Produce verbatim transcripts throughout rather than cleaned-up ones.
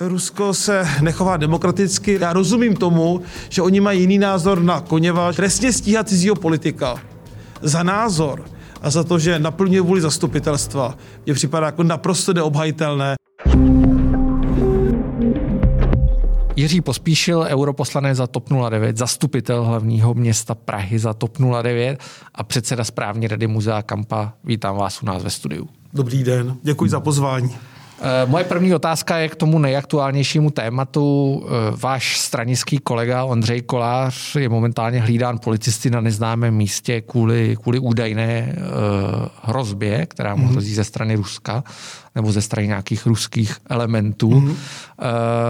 Rusko se nechová demokraticky. Já rozumím tomu, že oni mají jiný názor na Koněva. Trestně stíhat cizího politika za názor a za to, že naplňuje vůli zastupitelstva, mně připadá jako naprosto neobhajitelné. Jiří Pospíšil, europoslanec za TOP nula devět, zastupitel hlavního města Prahy za TOP nula devět a předseda správní rady Muzea Kampa. Vítám vás u nás ve studiu. Dobrý den, děkuji za pozvání. Moje první otázka je k tomu nejaktuálnějšímu tématu. Váš stranický kolega Ondřej Kolář je momentálně hlídán policisty na neznámém místě kvůli, kvůli údajné hrozbě, která mu hrozí ze strany Ruska nebo ze strany nějakých ruských elementů. Mm-hmm.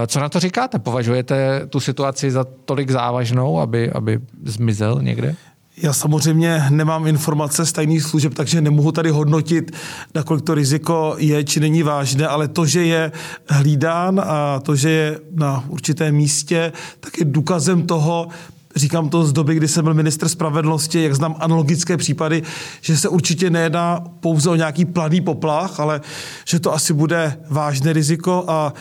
Co na to říkáte? Považujete tu situaci za tolik závažnou, aby, aby zmizel někde? Já samozřejmě nemám informace z tajných služeb, takže nemohu tady hodnotit, nakolik to riziko je či není vážné, ale to, že je hlídán a to, že je na určitém místě, tak je důkazem toho, říkám to z doby, kdy jsem byl ministr spravedlnosti, jak znám analogické případy, že se určitě nejedná pouze o nějaký planý poplach, ale že to asi bude vážné riziko a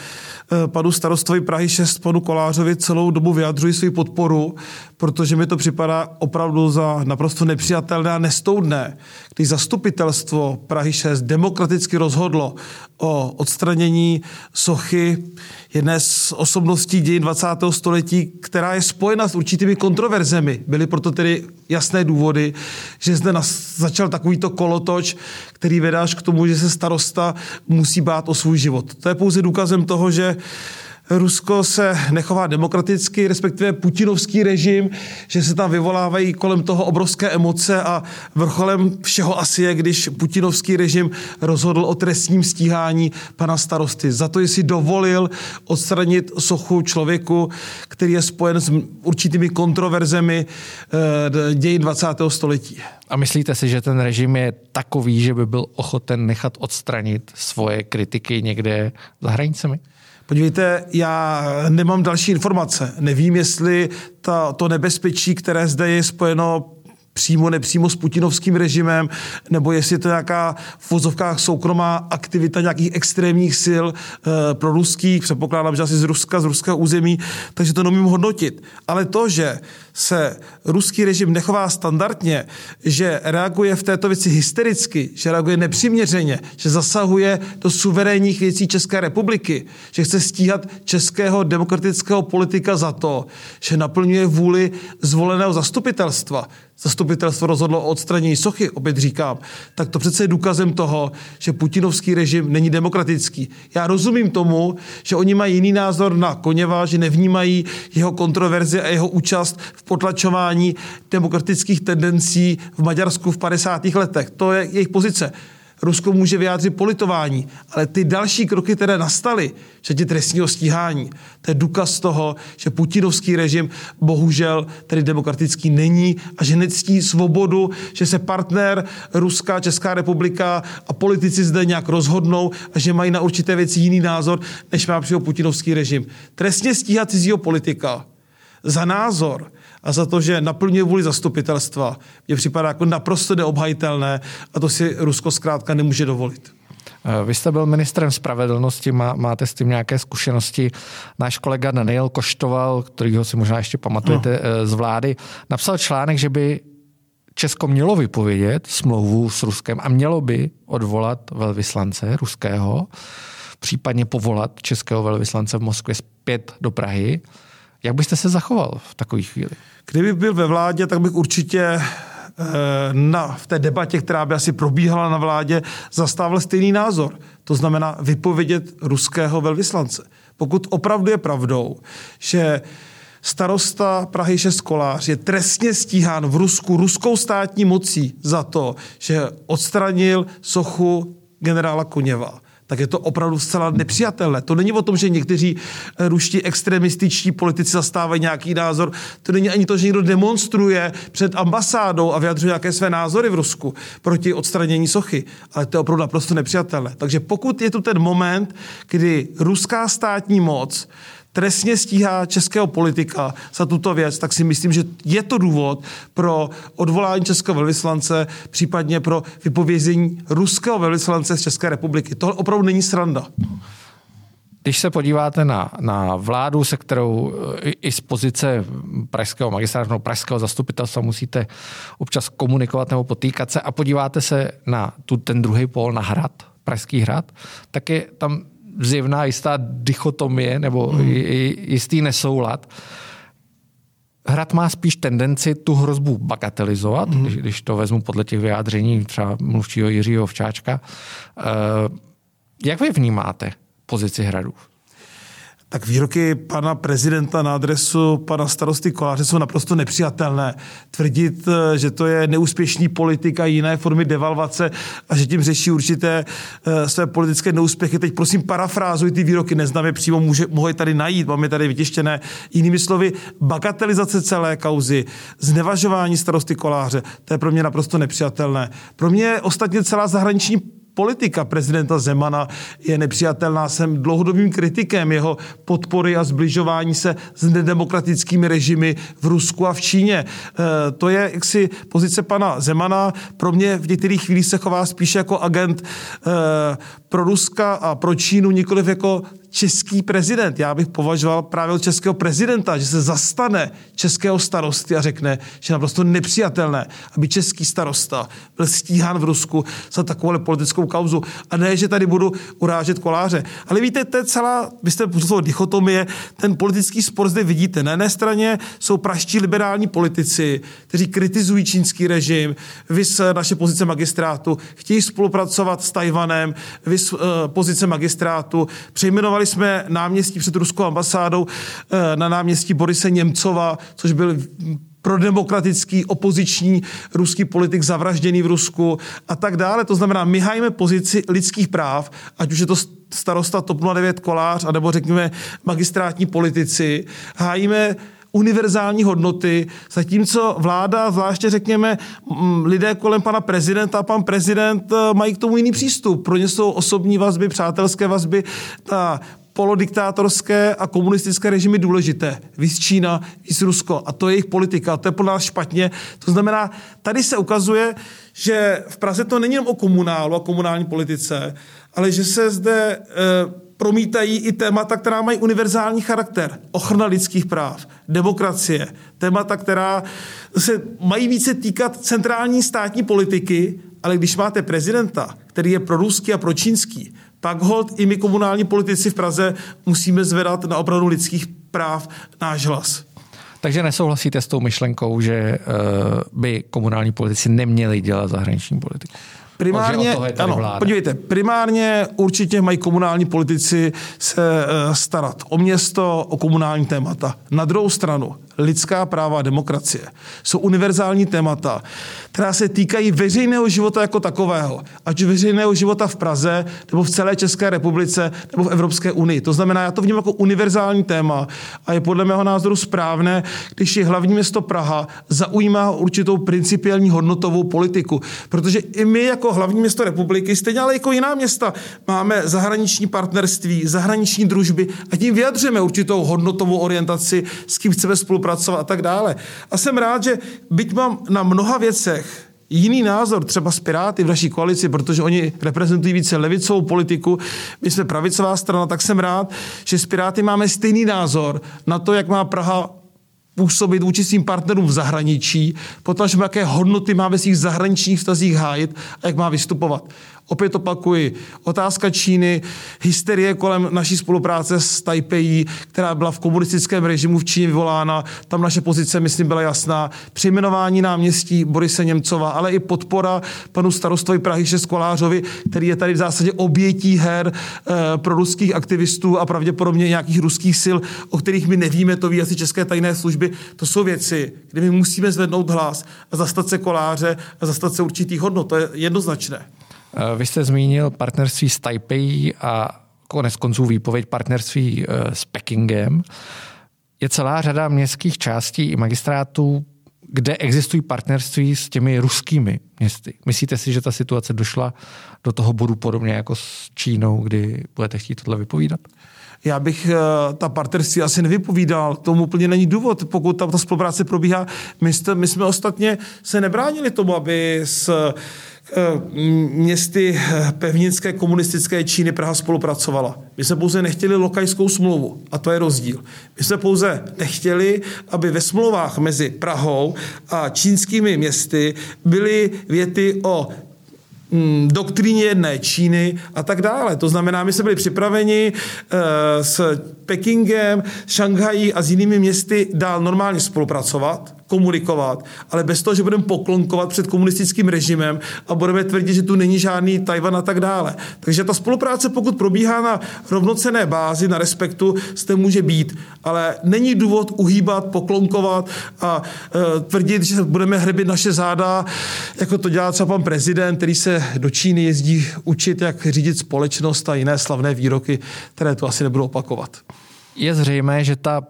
panu starostovi Prahy šest, panu Kolářovi, celou dobu vyjadřuji svou podporu, protože mi to připadá opravdu za naprosto nepřijatelné a nestoudné, když zastupitelstvo Prahy šest demokraticky rozhodlo o odstranění sochy jedné z osobností dějin dvacátého století, která je spojena s určitými kontroverzemi. Byly proto tedy jasné důvody, že zde začal takovýto kolotoč, který vede až k tomu, že se starosta musí bát o svůj život. To je pouze důkazem toho, že Rusko se nechová demokraticky, respektive putinovský režim, že se tam vyvolávají kolem toho obrovské emoce a vrcholem všeho asi je, když putinovský režim rozhodl o trestním stíhání pana starosty. Za to, jestli dovolil odstranit sochu člověku, který je spojen s určitými kontroverzemi dějin dvacátého století. A myslíte si, že ten režim je takový, že by byl ochoten nechat odstranit svoje kritiky někde za hranicemi? Podívejte, já nemám další informace. Nevím, jestli ta, to nebezpečí, které zde je spojeno přímo, nepřímo s putinovským režimem, nebo jestli je to nějaká v vozovkách soukromá aktivita nějakých extrémních sil e, pro ruských, předpokládám, že asi z Ruska, z ruského území, takže to nemůžu hodnotit. Ale to, že se ruský režim nechová standardně, že reaguje v této věci hystericky, že reaguje nepřiměřeně, že zasahuje do suverénních věcí České republiky, že chce stíhat českého demokratického politika za to, že naplňuje vůli zvoleného zastupitelstva, zastupitelstvo rozhodlo o odstranění sochy, opět říkám, tak to přece je důkazem toho, že putinovský režim není demokratický. Já rozumím tomu, že oni mají jiný názor na Koněva, že nevnímají jeho kontroverzi a jeho účast v potlačování demokratických tendencí v Maďarsku v padesátých letech. To je jejich pozice. Rusko může vyjádřit politování, ale ty další kroky, které nastaly, včetně trestního stíhání, to je důkaz toho, že putinovský režim bohužel tedy demokratický není a že nectí svobodu, že se partner Ruska, Česká republika a politici zde nějak rozhodnou a že mají na určité věci jiný názor, než má přímo putinovský režim. Trestně stíhat cizího politika za názor a za to, že naplňuje vůli zastupitelstva, mně připadá jako naprosto neobhajitelné a to si Rusko zkrátka nemůže dovolit. Vy jste byl ministrem spravedlnosti, má, máte s tím nějaké zkušenosti. Náš kolega Daniel Koštoval, kterýho si možná ještě pamatujete no. z vlády, napsal článek, že by Česko mělo vypovědět smlouvu s Ruskem a mělo by odvolat velvyslance ruského, případně povolat českého velvyslance v Moskvě zpět do Prahy. Jak byste se zachoval v takové chvíli? Kdybych byl ve vládě, tak bych určitě na, v té debatě, která by asi probíhala na vládě, zastával stejný názor. To znamená vypovědět ruského velvyslance. Pokud opravdu je pravdou, že starosta Prahy šest Kolář je trestně stíhán v Rusku ruskou státní mocí za to, že odstranil sochu generála Koněva, tak je to opravdu zcela nepřijatelné. To není o tom, že někteří ruští extremističtí politici zastávají nějaký názor. To není ani to, že někdo demonstruje před ambasádou a vyjadřuje nějaké své názory v Rusku proti odstranění sochy. Ale to je opravdu naprosto nepřijatelné. Takže pokud je tu ten moment, kdy ruská státní moc trestně stíhá českého politika za tuto věc, tak si myslím, že je to důvod pro odvolání českého velvyslance, případně pro vypovězení ruského velvyslance z České republiky. Tohle opravdu není sranda. Když se podíváte na, na vládu, se kterou i, i z pozice pražského magistrátu nebo pražského zastupitelstva musíte občas komunikovat nebo potýkat se a podíváte se na tu, ten druhý pól, na hrad, Pražský hrad, tak je tam zjevná jistá dichotomie nebo hmm. jistý nesoulad. Hrad má spíš tendenci tu hrozbu bagatelizovat, hmm. když, když to vezmu podle těch vyjádření třeba mluvčího Jiřího Ovčáčka. Uh, jak vy vnímáte pozici Hradu? Tak výroky pana prezidenta na adresu pana starosty Koláře jsou naprosto nepřijatelné. Tvrdit, že to je neúspěšný politik a jiné formy devalvace a že tím řeší určité své politické neúspěchy. Teď prosím parafrázuji ty výroky, neznám je přímo, může, mohu je tady najít, mám je tady vytištěné. Jinými slovy, bagatelizace celé kauzy, znevažování starosty Koláře, to je pro mě naprosto nepřijatelné. Pro mě je ostatně celá zahraniční politika prezidenta Zemana je nepřijatelná. Jsem dlouhodobým kritikem jeho podpory a zbližování se s nedemokratickými režimy v Rusku a v Číně. E, to je jaksi pozice pana Zemana. Pro mě v některých chvílích se chová spíše jako agent e, pro Ruska a pro Čínu, nikoliv jako český prezident. Já bych považoval právě od českého prezidenta, že se zastane českého starosty a řekne, že je naprosto nepřijatelné, aby český starosta byl stíhán v Rusku za takovou politickou kauzu. A ne, že tady budu urážet Koláře. Ale víte, to je celá, vy jste pořádal dichotomie, ten politický spor zde vidíte. Na jedné straně jsou praští liberální politici, kteří kritizují čínský režim, vys naše pozice magistrátu, chtějí spolupracovat s Tajvanem, vys pozice magistrátu, přejmenovali jsme náměstí před ruskou ambasádou na náměstí Borise Němcova, což byl prodemokratický, opoziční ruský politik zavražděný v Rusku a tak dále. To znamená, my hájíme pozici lidských práv, ať už je to starosta TOP nula devět Kolář, anebo řekněme magistrátní politici. Hájíme univerzální hodnoty, zatímco vláda, zvláště řekněme, lidé kolem pana prezidenta a pan prezident mají k tomu jiný přístup. Pro ně jsou osobní vazby, přátelské vazby, ta polodiktátorské a komunistické režimy důležité. Víc Čína, víc Rusko. A to je jejich politika. To je pro nás špatně. To znamená, tady se ukazuje, že v Praze to není jen o komunálu a komunální politice, ale že se zde E, promítají i témata, která mají univerzální charakter. Ochrana lidských práv, demokracie, témata, která se mají více týkat centrální státní politiky, ale když máte prezidenta, který je proruský a pročínský, pak holt i my komunální politici v Praze musíme zvedat na obranu lidských práv náš hlas. Takže nesouhlasíte s tou myšlenkou, že uh, by komunální politici neměli dělat zahraniční politiku? Primárně, ano, podívejte, primárně určitě mají komunální politici se starat o město, o komunální témata. Na druhou stranu, lidská práva a demokracie jsou univerzální témata, která se týkají veřejného života jako takového. Ať veřejného života v Praze, nebo v celé České republice, nebo v Evropské unii. To znamená, já to vnímám jako univerzální téma a je podle mého názoru správné, když je hlavní město Praha zaujímá určitou principiální hodnotovou politiku. Protože i my jako hlavní město republiky, stejně ale jako jiná města, máme zahraniční partnerství, zahraniční družby a tím vyjadřujeme určitou hodnotovou orientaci, s kým chceme spolupracovat a tak dále. A jsem rád, že byť mám na mnoha věcech jiný názor, třeba s Piráty v naší koalici, protože oni reprezentují více levicovou politiku, my jsme pravicová strana, tak jsem rád, že s Piráty máme stejný názor na to, jak má Praha působit vůči svým partnerům v zahraničí, potažmo jaké hodnoty má ve svých zahraničních vztazích hájit a jak má vystupovat. Opět opakuji, otázka Číny, hysterie kolem naší spolupráce s Taipei, která byla v komunistickém režimu v Číně vyvolána, tam naše pozice, myslím, byla jasná. Přejmenování náměstí Borise Němcova, ale i podpora panu starostovi Prahy šest Kolářovi, který je tady v zásadě obětí her e, pro ruských aktivistů a pravděpodobně nějakých ruských sil, o kterých my nevíme, to ví asi české tajné služby. To jsou věci, kde my musíme zvednout hlas a zastat se Koláře a zastat se určitých hodnot. To je jednoznačné. Vy jste zmínil partnerství s Taipei a konec konců výpověď partnerství s Pekingem. Je celá řada městských částí i magistrátů, kde existují partnerství s těmi ruskými městy. Myslíte si, že ta situace došla do toho bodu podobně jako s Čínou, kdy budete chtít tohle vypovídat? já bych ta partnerství asi nevypovídal, k tomu úplně není důvod, pokud ta, ta spolupráce probíhá. My, jste, my jsme ostatně se nebránili tomu, aby s městy pevninské komunistické Číny Praha spolupracovala. My jsme pouze nechtěli lokajskou smlouvu a to je rozdíl. My jsme pouze nechtěli, aby ve smlouvách mezi Prahou a čínskými městy byly věty o doktríně jedné Číny a tak dále. To znamená, my jsme byli připraveni s Pekingem, Šanghají a s jinými městy dál normálně spolupracovat, komunikovat, ale bez toho, že budeme poklonkovat před komunistickým režimem a budeme tvrdit, že tu není žádný Tajvan a tak dále. Takže ta spolupráce, pokud probíhá na rovnocenné bázi, na respektu, s tím může být, ale není důvod uhýbat, poklonkovat a e, tvrdit, že budeme hřebit naše záda, jako to dělá třeba pan prezident, který se do Číny jezdí učit, jak řídit společnost a jiné slavné výroky, které tu asi nebudu opakovat. Je zřejmé, že ta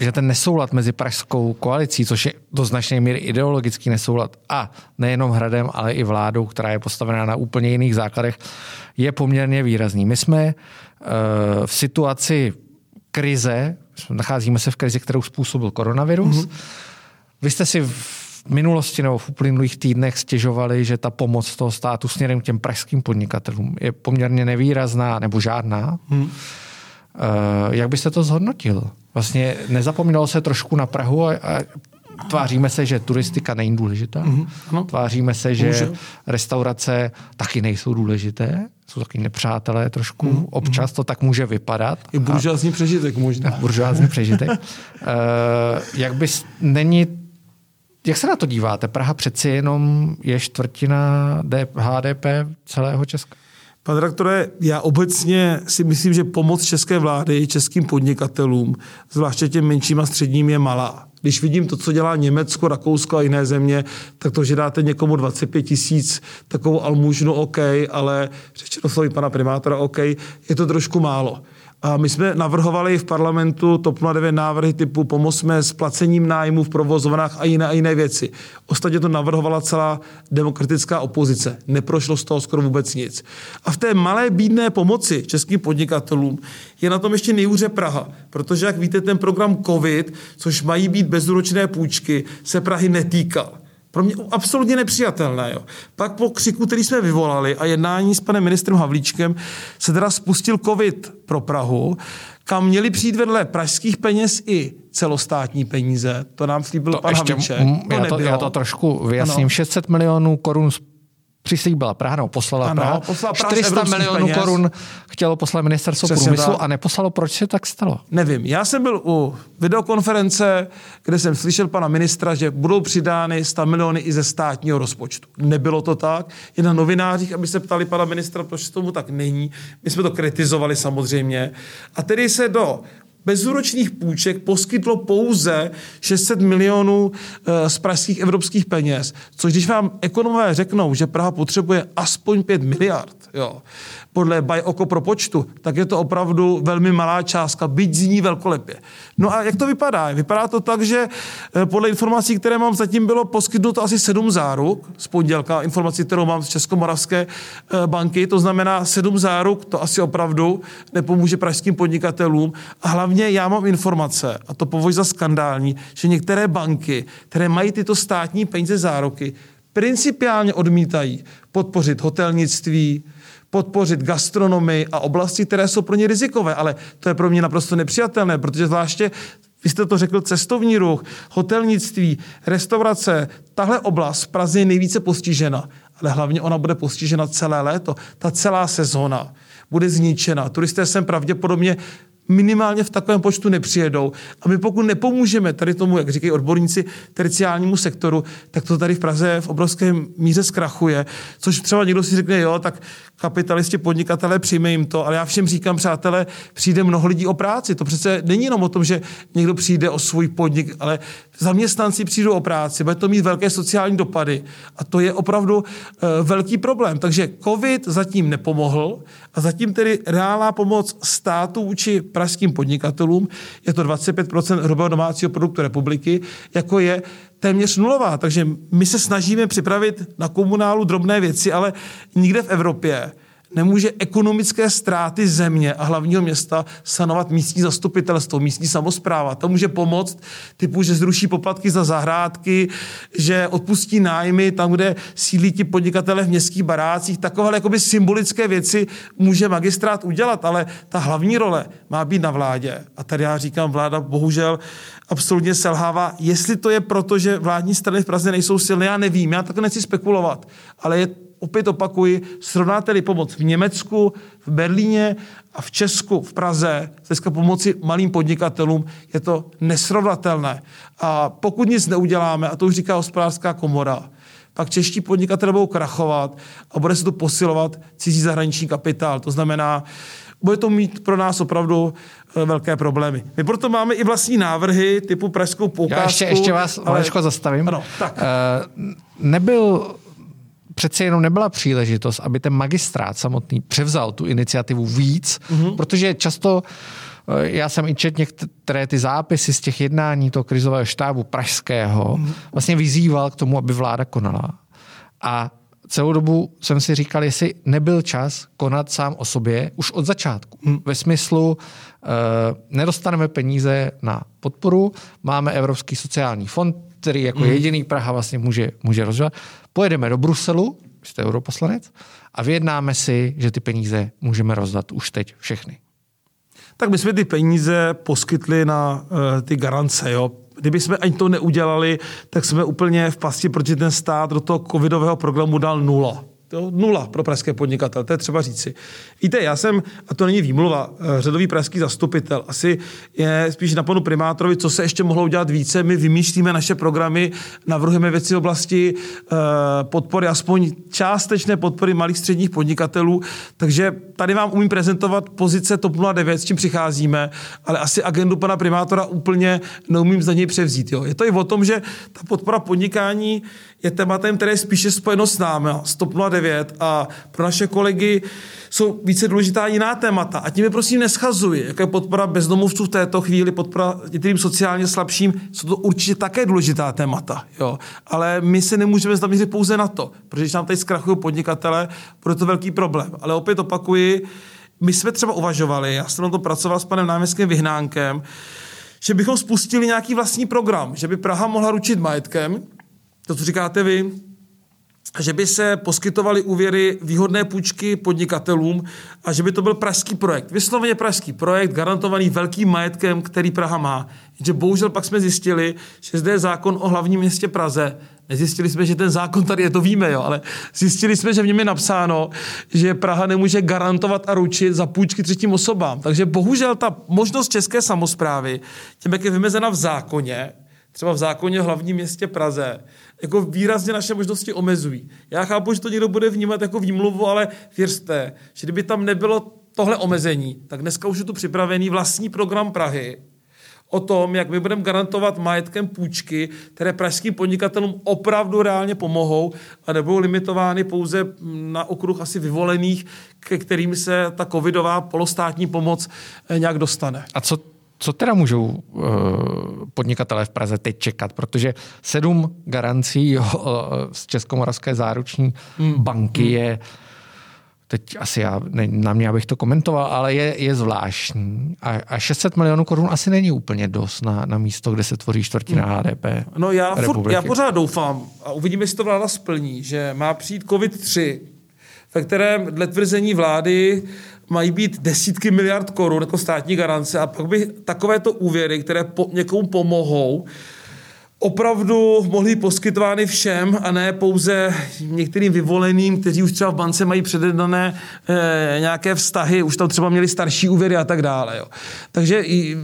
že ten nesoulad mezi pražskou koalicí, což je do značné míry ideologický nesoulad a nejenom Hradem, ale i vládou, která je postavená na úplně jiných základech, je poměrně výrazný. My jsme v situaci krize, nacházíme se v krizi, kterou způsobil koronavirus. Mm-hmm. Vy jste si v minulosti nebo v uplynulých týdnech stěžovali, že ta pomoc toho státu směrem k těm pražským podnikatelům je poměrně nevýrazná nebo žádná. Mm-hmm. Jak byste to zhodnotil? Vlastně nezapomínalo se trošku na Prahu a, a tváříme se, že turistika není důležitá. Mm-hmm, no. Tváříme se, že Může. restaurace taky nejsou důležité. Jsou taky nepřátelé trošku. Mm-hmm. Občas to tak může vypadat. I buržoázní přežitek možná. Buržoázní přežitek. uh, jak bys, není, jak se na to díváte? Praha přeci jenom je čtvrtina H D P celého Česka. Pane redaktore, já obecně si myslím, že pomoc české vlády českým podnikatelům, zvláště těm menším a středním, je malá. Když vidím to, co dělá Německo, Rakousko a jiné země, tak to, že dáte někomu dvacet pět tisíc, takovou almužnu, OK, ale řečeno slovy pana primátora, OK, je to trošku málo. A my jsme navrhovali v parlamentu TOP nula devět návrhy typu pomozme s placením nájmu v provozovnách a jiné a jiné věci. Ostatně to navrhovala celá demokratická opozice. Neprošlo z toho skoro vůbec nic. A v té malé bídné pomoci českým podnikatelům je na tom ještě nejhůře Praha, protože jak víte, ten program COVID, což mají být bezúročné půjčky, se Prahy netýkal. Pro mě absolutně nepřijatelné. Jo. Pak po křiku, který jsme vyvolali a jednání s panem ministrem Havlíčkem, se teda spustil COVID pro Prahu, kam měli přijít vedle pražských peněz i celostátní peníze. To nám slíbil pan Havlíček. M- to já, to, já to trošku vyjasním. Ano. šest set milionů korun přislíbila Praha, no, poslala ano, Praha. Poslala čtyři sta milionů peněz. Korun chtělo poslat ministerstvo Přesně průmyslu tak. A neposlalo. Proč se tak stalo? Nevím. Já jsem byl u videokonference, kde jsem slyšel pana ministra, že budou přidány sto miliony i ze státního rozpočtu. Nebylo to tak. Je na novinářích, aby se ptali pana ministra, proč tomu tak není. My jsme to kritizovali samozřejmě. A tedy se do bezúročných půjček poskytlo pouze šest set milionů z pražských evropských peněz, což když vám ekonomové řeknou, že Praha potřebuje aspoň pět miliard, jo, podle Bajoko propočtu, tak je to opravdu velmi malá částka, byť zní velkolepě. No a jak to vypadá? Vypadá to tak, že podle informací, které mám, zatím bylo poskytnuto asi sedm záruk z pondělka, informací, kterou mám z Českomoravské banky, to znamená sedm záruk, to asi opravdu nepomůže pražským podnikatelům a hlavně já mám informace, a to považuji za skandální, že některé banky, které mají tyto státní peníze záruky, principiálně odmítají podpořit hotelnictví, podpořit gastronomii a oblasti, které jsou pro ně rizikové. Ale to je pro mě naprosto nepřijatelné, protože zvláště, vy jste to řekl, cestovní ruch, hotelnictví, restaurace, tahle oblast v Praze je nejvíce postižena. Ale hlavně ona bude postižena celé léto. Ta celá sezona bude zničena. Turisté sem pravděpodobně minimálně v takovém počtu nepřijedou. A my pokud nepomůžeme tady tomu, jak říkají odborníci, terciálnímu sektoru, tak to tady v Praze v obrovské míře zkrachuje. Což třeba někdo si řekne, jo, tak kapitalisti, podnikatelé, přijme jim to, ale já všem říkám, přátelé, přijde mnoho lidí o práci. To přece není jenom o tom, že někdo přijde o svůj podnik, ale zaměstnanci přijdou o práci, bude to mít velké sociální dopady. A to je opravdu e, velký problém. Takže COVID zatím nepomohl a zatím tedy reálná pomoc státu vůči pražským podnikatelům, je to dvacet pět procent hrubého domácího produktu republiky, jako je téměř nulová. Takže my se snažíme připravit na komunálu drobné věci, ale nikde v Evropě nemůže ekonomické ztráty země a hlavního města sanovat místní zastupitelstvo, místní samospráva. To může pomoct typu, že zruší poplatky za zahrádky, že odpustí nájmy tam, kde sídlí ti podnikatele v městských barácích. Takové jakoby symbolické věci může magistrát udělat, ale ta hlavní role má být na vládě. A tady já říkám, vláda bohužel absolutně selhává. Jestli to je proto, že vládní strany v Praze nejsou silné, já nevím, já tak nechci spekulovat, ale je, opět opakuji, srovnáte-li pomoc v Německu, v Berlíně a v Česku, v Praze, dneska pomoci malým podnikatelům, je to nesrovnatelné. A pokud nic neuděláme, a to už říká hospodářská komora, pak čeští podnikatelé budou krachovat a bude se to posilovat cizí zahraniční kapitál. To znamená, bude to mít pro nás opravdu velké problémy. My proto máme i vlastní návrhy typu pražskou poukázku. Já ještě, ještě vás ale... zastavím. Ano, tak. Uh, nebyl... Přece jenom nebyla příležitost, aby ten magistrát samotný převzal tu iniciativu víc, mm-hmm. protože často, já jsem i četl některé ty zápisy z těch jednání toho krizového štábu pražského, mm-hmm. vlastně vyzýval k tomu, aby vláda konala. A celou dobu jsem si říkal, jestli nebyl čas konat sám o sobě už od začátku. Mm-hmm. Ve smyslu, eh, nedostaneme peníze na podporu, máme Evropský sociální fond, který jako mm-hmm. jediný Praha vlastně může, může rozdělat. Pojedeme do Bruselu, jste europoslanec, a vyjednáme si, že ty peníze můžeme rozdat už teď všechny. Tak my jsme ty peníze poskytli na uh, ty garance, jo. Kdyby jsme ani to neudělali, tak jsme úplně v pasti, protože ten stát do toho covidového programu dal nula. To nula pro pražské podnikatele, to je třeba říci. Víte, já jsem, a to není výmluva, řadový pražský zastupitel, asi je spíš na panu primátorovi, co se ještě mohlo udělat více. My vymýšlíme naše programy, navrhujeme věci v oblasti podpory, aspoň částečné podpory malých středních podnikatelů, takže tady vám umím prezentovat pozice TOP nula devět, s čím přicházíme, ale asi agendu pana primátora úplně neumím za něj převzít. Jo. Je to i o tom, že ta podpora podnikání je tématem, které je spíše spojeno s námi, s TOP nula devět, a pro naše kolegy jsou více důležitá jiná témata. A tím je prosím neschazuji, jaká je podpora bezdomovců v této chvíli, podpora některým sociálně slabším, jsou to určitě také důležitá témata. Jo. Ale my se nemůžeme zaměřit pouze na to, protože když nám tady zkrachují podnikatele, bude to velký problém. Ale opět opakuji, my jsme třeba uvažovali, já jsem na to pracoval s panem náměstkem Vyhnánkem, že bychom spustili nějaký vlastní program, že by Praha mohla ručit majetkem, to, co říkáte vy, že by se poskytovaly úvěry, výhodné půjčky podnikatelům a že by to byl pražský projekt. Vysloveně pražský projekt, garantovaný velkým majetkem, který Praha má. Jenže bohužel pak jsme zjistili, že zde je zákon o hlavním městě Praze. Nezjistili jsme, že ten zákon tady je, to víme, jo, ale zjistili jsme, že v něm je napsáno, že Praha nemůže garantovat a ručit za půjčky třetím osobám. Takže bohužel ta možnost české samosprávy, tím, jak je vymezena v zákoně, třeba v zákoně o hlavním městě Praze, jako výrazně naše možnosti omezují. Já chápu, že to někdo bude vnímat jako výmluvu, ale věřte, že kdyby tam nebylo tohle omezení, tak dneska už je tu připravený vlastní program Prahy o tom, jak my budeme garantovat majetkem půjčky, které pražským podnikatelům opravdu reálně pomohou a nebudou limitovány pouze na okruh asi vyvolených, ke kterým se ta covidová polostátní pomoc nějak dostane. A co Co teda můžou uh, podnikatelé v Praze teď čekat? Protože sedm garancí uh, z Českomoravské záruční mm. banky je, teď asi já, ne, na mě abych to komentoval, ale je, je zvláštní. A, a šest set milionů korun asi není úplně dost na, na místo, kde se tvoří čtvrtina mm. H D P. No já, furt, já pořád doufám, a uvidíme, jestli to vláda splní, že má přijít covid tři, ve kterém dle tvrzení vlády mají být desítky miliard korun jako státní garance a pak by takovéto úvěry, které po, někomu pomohou, opravdu mohly být poskytovány všem a ne pouze některým vyvoleným, kteří už třeba v bance mají předjednané e, nějaké vztahy, už tam třeba měli starší úvěry a tak dále. Jo. Takže i,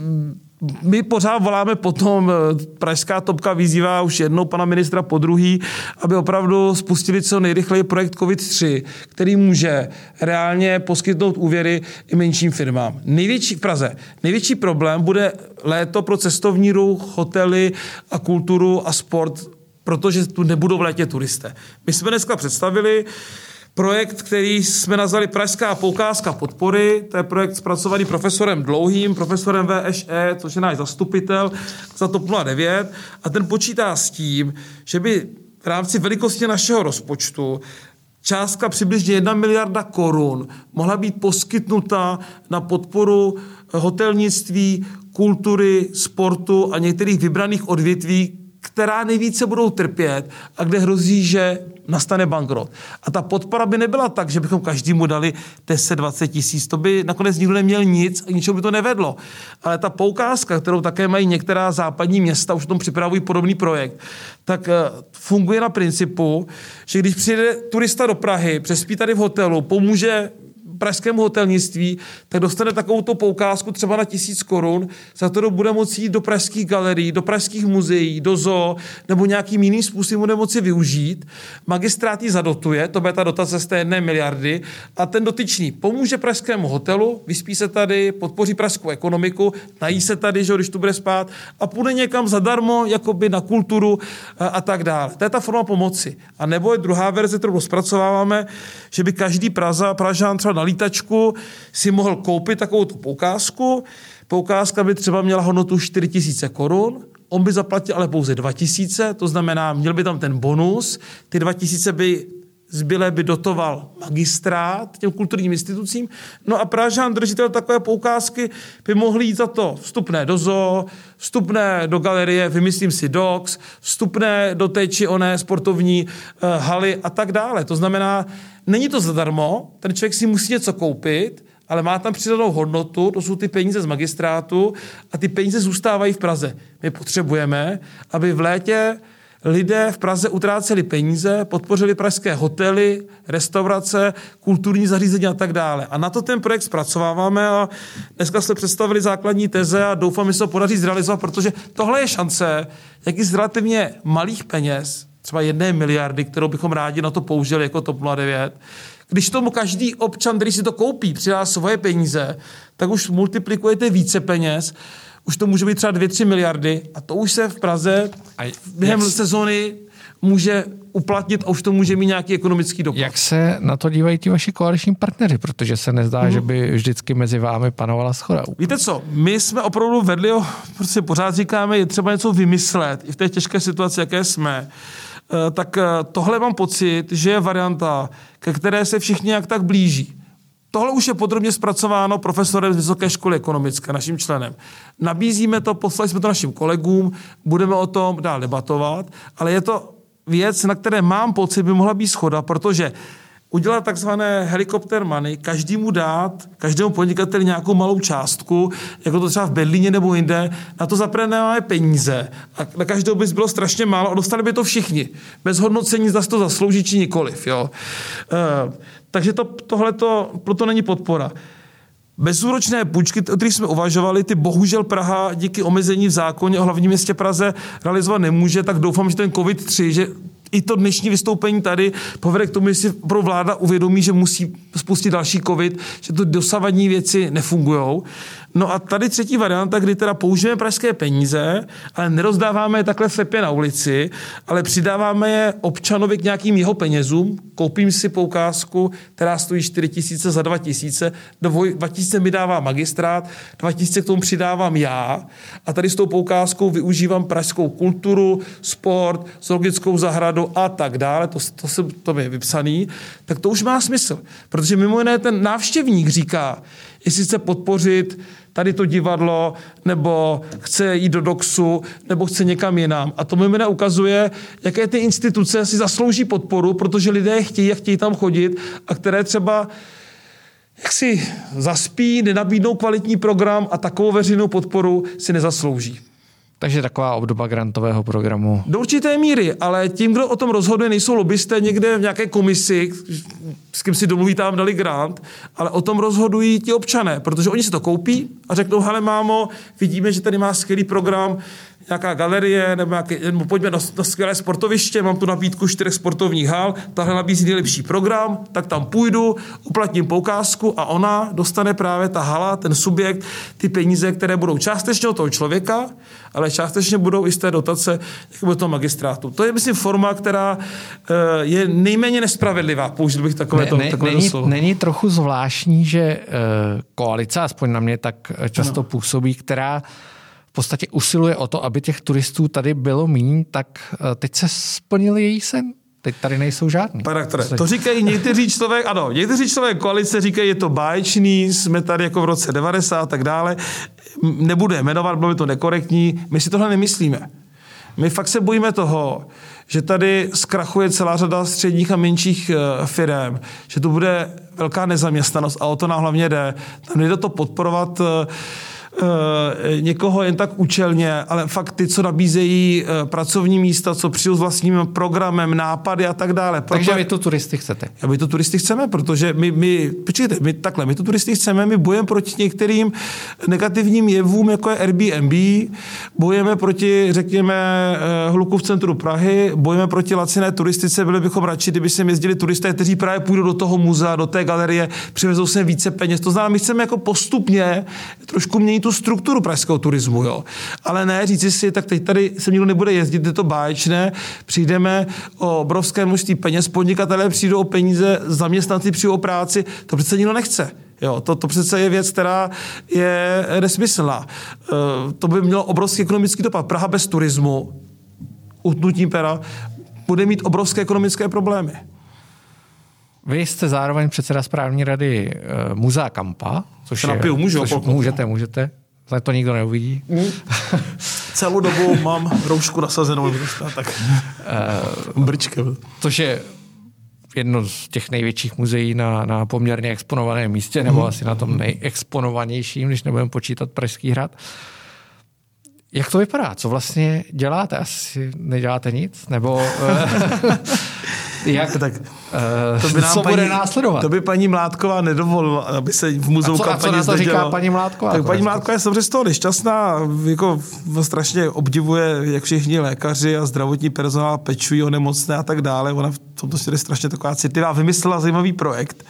my pořád voláme potom, pražská topka vyzývá už jednou pana ministra po druhý, aby opravdu spustili co nejrychleji projekt covid tři, který může reálně poskytnout úvěry i menším firmám. Největší v Praze, největší problém bude léto pro cestovní ruch, hotely a kulturu a sport, protože tu nebudou v létě turisté. My jsme dneska představili projekt, který jsme nazvali Pražská poukázka podpory, to je projekt zpracovaný profesorem Dlouhým, profesorem V Š E, což je náš zastupitel za TOP nula devět, a ten počítá s tím, že by v rámci velikosti našeho rozpočtu Částka přibližně jedna miliarda korun mohla být poskytnuta na podporu hotelnictví, kultury, sportu a některých vybraných odvětví, která nejvíce budou trpět a kde hrozí, že nastane bankrot. A ta podpora by nebyla tak, že bychom každému dali deset dvacet tisíc, to by nakonec nikdo neměl nic a ničemu by to nevedlo. Ale ta poukázka, kterou také mají některá západní města, už o tom připravují podobný projekt, tak funguje na principu, že když přijde turista do Prahy, přespí tady v hotelu, pomůže pražskému hotelnictví, tak dostane takovouto poukázku třeba na tisíc korun, za kterou bude moci jít do pražských galerií, do pražských muzeí, do zoo, nebo nějakým jiným způsobem bude moci využít. Magistrát ji zadotuje, to bude ta dotace z té jedné miliardy, a ten dotyčný pomůže pražskému hotelu, vyspí se tady, podpoří pražskou ekonomiku, nají se tady, že když tu bude spát, a půjde někam zadarmo, jakoby na kulturu a, a tak dále. To je ta forma pomoci. A nebo je druhá verze, kterou rozpracováváme, že by každý Praza, Pražan třeba na lítačku si mohl koupit takovou tu poukázku. Poukázka by třeba měla hodnotu čtyři tisíce korun, on by zaplatil ale pouze dva tisíce, to znamená, měl by tam ten bonus, ty dva tisíce by zbylé by dotoval magistrát těm kulturním institucím, no a Pražan, držitel takové poukázky, by mohli jít za to vstupné do zoo, vstupné do galerie, vymyslím si dox, vstupné do té či oné sportovní uh, haly a tak dále. To znamená, není to zadarmo, ten člověk si musí něco koupit, ale má tam přidanou hodnotu, to jsou ty peníze z magistrátu a ty peníze zůstávají v Praze. My potřebujeme, aby v létě lidé v Praze utráceli peníze, podpořili pražské hotely, restaurace, kulturní zařízení a tak dále. A na to ten projekt zpracováváme a dneska jsme představili základní teze a doufám, že se to podaří zrealizovat, protože tohle je šance, jak i z relativně malých peněz, třeba jedné miliardy, kterou bychom rádi na to použili jako TOP nula devět, když tomu každý občan, který si to koupí, přidá svoje peníze, tak už multiplikujete více peněz, už to může být třeba dvě tři miliardy a to už se v Praze během yes. sezóny může uplatnit a už to může mít nějaký ekonomický dopad. Jak se na to dívají ti vaši koaliční partneři? Protože se nezdá, mm-hmm. že by vždycky mezi vámi panovala shoda. Víte co, my jsme opravdu vedli, o, prostě pořád říkáme, je třeba něco vymyslet i v té těžké situaci, jaké jsme. E, tak tohle mám pocit, že je varianta, ke které se všichni jak tak blíží. Tohle už je podrobně zpracováno profesorem z Vysoké školy ekonomické, naším členem. Nabízíme to, poslali jsme to našim kolegům, budeme o tom dál debatovat, ale je to věc, na které mám pocit, by mohla být shoda, protože udělat takzvané helikopter money, každému dát, každému podnikateli nějakou malou částku, jako to třeba v Berlíně nebo jinde, na to zaprvé nemáme peníze. A na každého by bylo strašně málo a dostali by to všichni. Bez hodnocení, zda se to zaslouží či nikoliv. Jo. E, takže to, tohleto, proto není podpora. Bezúročné půjčky, o kterých jsme uvažovali, ty bohužel Praha díky omezení v zákoně o hlavním městě Praze realizovat nemůže, tak doufám, že ten covid tři, že i to dnešní vystoupení tady povede k tomu, že si pro vláda uvědomí, že musí spustit další covid, že to dosavadní věci nefungujou. No a tady třetí varianta, kdy teda použijeme pražské peníze, ale nerozdáváme je takhle slepě na ulici, ale přidáváme je občanovi k nějakým jeho penězům, koupím si poukázku, která stojí čtyři tisíce za dva tisíce, dva tisíce mi dává magistrát, dva tisíce k tomu přidávám já a tady s tou poukázkou využívám pražskou kulturu, sport, zoologickou zahradu a tak dále, to, to, se, to je vypsaný, tak to už má smysl, protože mimo jiné ten návštěvník říká, jestli chce podpořit tady to divadlo, nebo chce jít do doxu, nebo chce někam jinam. A to mi ukazuje, jaké ty instituce si zaslouží podporu, protože lidé chtějí a chtějí tam chodit a které třeba jak si zaspí, nenabídnou kvalitní program a takovou veřejnou podporu si nezaslouží. Takže taková obdoba grantového programu. Do určité míry, ale tím, kdo o tom rozhoduje, nejsou lobbysté někde v nějaké komisi, s kým si domluví, tam dali grant, ale o tom rozhodují ti občané, protože oni si to koupí a řeknou, hele mámo, vidíme, že tady má skvělý program, nějaká galerie, nebo, nějaké, nebo pojďme na, na skvělé sportoviště, mám tu nabídku čtyřech sportovních hal, tahle nabízí nejlepší program, tak tam půjdu, uplatním poukázku a ona dostane právě ta hala, ten subjekt, ty peníze, které budou částečně od toho člověka, ale částečně budou i z té dotace od toho magistrátu. To je, myslím, forma, která je nejméně nespravedlivá, použil bych takové, ne, to, ne, takové není, slovo. Není trochu zvláštní, že koalice, aspoň na mě tak často no. působí, která v podstatě usiluje o to, aby těch turistů tady bylo míň, tak teď se splnil její sen? Teď tady nejsou žádný. Pane doktore, to říkají někteří člověk, ano, někteří člověk koalice říkají, je to báječný, jsme tady jako v roce devadesát a tak dále. Nebude jmenovat, bylo by to nekorektní. My si tohle nemyslíme. My fakt se bojíme toho, že tady zkrachuje celá řada středních a menších firem, že tu bude velká nezaměstnanost a o to nám hlavně jde. Tam nejde to podporovat Uh, někoho jen tak účelně, ale fakt ty, co nabízejí uh, pracovní místa, co přijou s vlastním programem, nápady a tak dále. Proto... Takže vy to turisty chcete. A my to turisty chceme, protože my, my počkejte, my takhle, my to turisty chceme, my bojujeme proti některým negativním jevům, jako je Airbnb, bojujeme proti, řekněme, hluku v centru Prahy, bojujeme proti laciné turistice, byli bychom radši, kdyby sem jezdili turisté, kteří právě půjdou do toho muzea, do té galerie, přivezou sem více peněz. To znamená, my chceme jako postupně trošku měnit tu strukturu pražského turismu, jo. Ale ne, říci si, tak teď tady se nikdo nebude jezdit, je to báječné, přijdeme o obrovské množství peněz, podnikatelé přijdou o peníze, zaměstnanci přijdou o práci, to přece nikdo nechce. Jo, to, to přece je věc, která je nesmyslná. E, to by mělo obrovský ekonomický dopad. Praha bez turismu, utnutím pera, bude mít obrovské ekonomické problémy. Vy jste zároveň předseda správní rady uh, Muzea Kampa, což, je, napiju, můžu, což můžete, můžete. To nikdo neuvidí. Mm. Celou dobu mám roušku nasazenou. Tak. Uh, Brčkem. Což je jedno z těch největších muzeí na, na poměrně exponovaném místě, nebo mm. asi na tom nejexponovanějším, když nebudeme počítat Pražský hrad. Jak to vypadá? Co vlastně děláte? Asi neděláte nic? Nebo... Uh, Jak? Tak, uh, to by nám co paní, bude následovat? To by paní Mládková nedovolila, aby se v muzeu kampaně zdělo. A co, a co na to říká paní Mládková? Tak paní Mládková je samozřejmě z toho nešťastná, jako strašně obdivuje, jak všichni lékaři a zdravotní personál pečují o nemocné a tak dále. Ona v tomto směru je strašně taková citlivá. Vymyslela zajímavý projekt,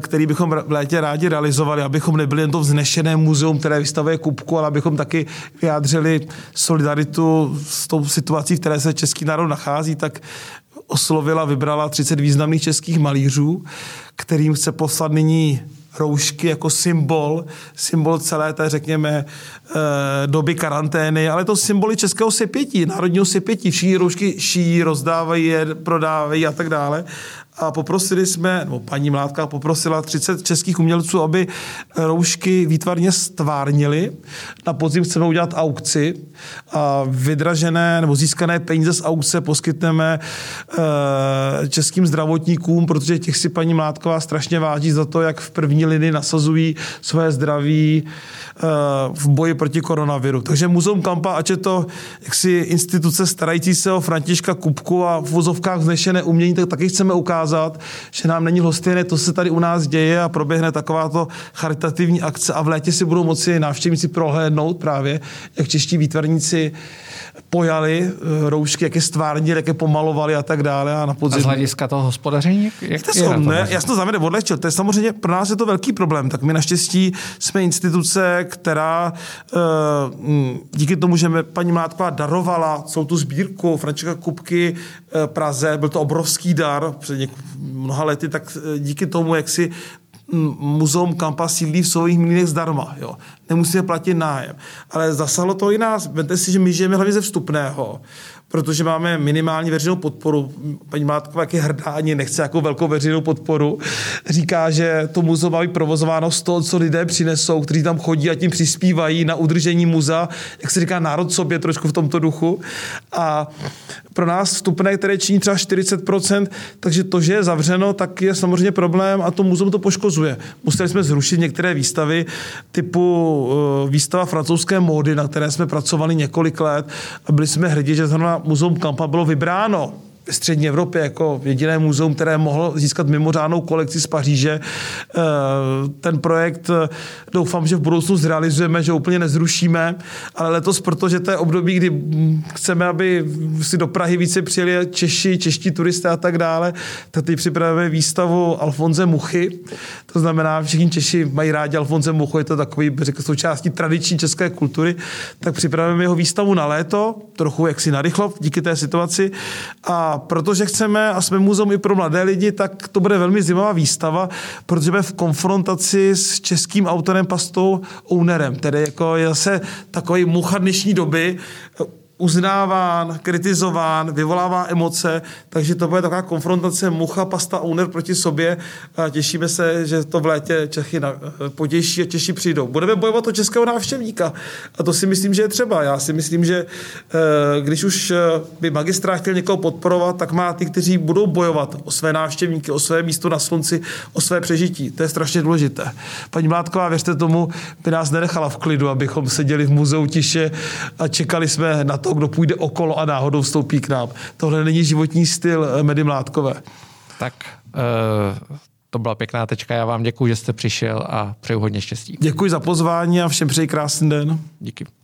který bychom v létě rádi realizovali, abychom nebyli jen to vznešené muzeum, které vystavuje Kupku, ale abychom taky vyjádřili solidaritu s tou situací, v které se český národ nachází, tak oslovila, vybrala třicet významných českých malířů, kterým chce poslat nyní roušky jako symbol, symbol celé té, řekněme, doby karantény, ale to symboly českého sepětí, národního sepětí. Všichni roušky šijí, rozdávají je, prodávají a tak dále. A poprosili jsme, no paní Mládka poprosila třicet českých umělců, aby roušky výtvarně stvárnili. Na podzim chceme udělat aukci a vydražené nebo získané peníze z aukce poskytneme e, českým zdravotníkům, protože těch si paní Mládková strašně váží za to, jak v první linii nasazují své zdraví e, v boji proti koronaviru. Takže Muzeum Kampa, ať je to jaksi instituce starající se o Františka Kupku a v vozovkách vznešené umění, tak taky chceme ukázat, že nám není lhostejné, to se tady u nás děje a proběhne takováto charitativní akce a v létě si budou moci návštěvníci prohlédnout právě, jak čeští výtvarníci pojali roušky, jak je stvárnili, jak je pomalovali a tak dále. A na podzim... A z hlediska toho hospodaření? Jak to je? Já jsem to záměrně odlehčil. To je samozřejmě pro nás je to velký problém. Tak my naštěstí jsme instituce, která díky tomu, že paní Mládková darovala celou tu sbírku Františka Kupky Praze, byl to obrovský dar před mnoha lety, tak díky tomu, jak si Muzeum Kampa sídlí v Sových Mlýnech zdarma. Jo. Nemusíme platit nájem. Ale zasahlo to i nás. Vemte si, že my žijeme hlavně ze vstupného, protože máme minimální veřejnou podporu. Paní Mládková, jak je hrdá, ani nechce jako velkou veřejnou podporu. Říká, že to muzeum má být provozováno z toho, co lidé přinesou, kteří tam chodí a tím přispívají na udržení muzea, jak se říká, národ sobě trošku v tomto duchu. A pro nás vstupné, které činí třeba čtyřicet procent, takže to, že je zavřeno, tak je samozřejmě problém a to muzeum to poškozuje. Museli jsme zrušit některé výstavy typu výstava francouzské módy, na které jsme pracovali několik let a byli jsme hrdí, že zrovna Muzeum Kampa bylo vybráno v střední Evropě jako jediné muzeum, které mohlo získat mimořádnou kolekci z Paříže. Ten projekt doufám, že v budoucnu zrealizujeme, že úplně nezrušíme, ale letos, protože to je období, kdy chceme, aby si do Prahy více přijeli Češi, čeští turisté a tak dále, tak teď připravujeme výstavu Alfonse Muchy. To znamená, všichni Češi mají rádi Alfonse Muchu, je to takový, řekl, součástí tradiční české kultury, tak připravujeme jeho výstavu na léto, trochu jaksi narychlo díky té situaci a A protože chceme a jsme muzeum i pro mladé lidi, tak to bude velmi zajímavá výstava, protože bude v konfrontaci s českým autorem Pastou Ounerem, tedy jako je zase takový Mucha dnešní doby, uznáván, kritizován, vyvolává emoce, takže to bude taková konfrontace Mucha, Pasta, Owner proti sobě a těšíme se, že to v létě Čechy potěší a Češi přijdou. Budeme bojovat o českého návštěvníka a to si myslím, že je třeba. Já si myslím, že když už by magistrát chtěl někoho podporovat, tak má ty, kteří budou bojovat o své návštěvníky, o své místo na slunci, o své přežití. To je strašně důležité. Paní Mládková, věřte tomu, by nás nenechala v klidu, abychom seděli v muzeu tiše a čekali jsme na to, kdo půjde okolo a náhodou vstoupí k nám. Tohle není životní styl Medy Mládkové. Tak uh, to byla pěkná tečka. Já vám děkuji, že jste přišel a přeju hodně štěstí. Děkuji za pozvání a všem přeji krásný den. Díky.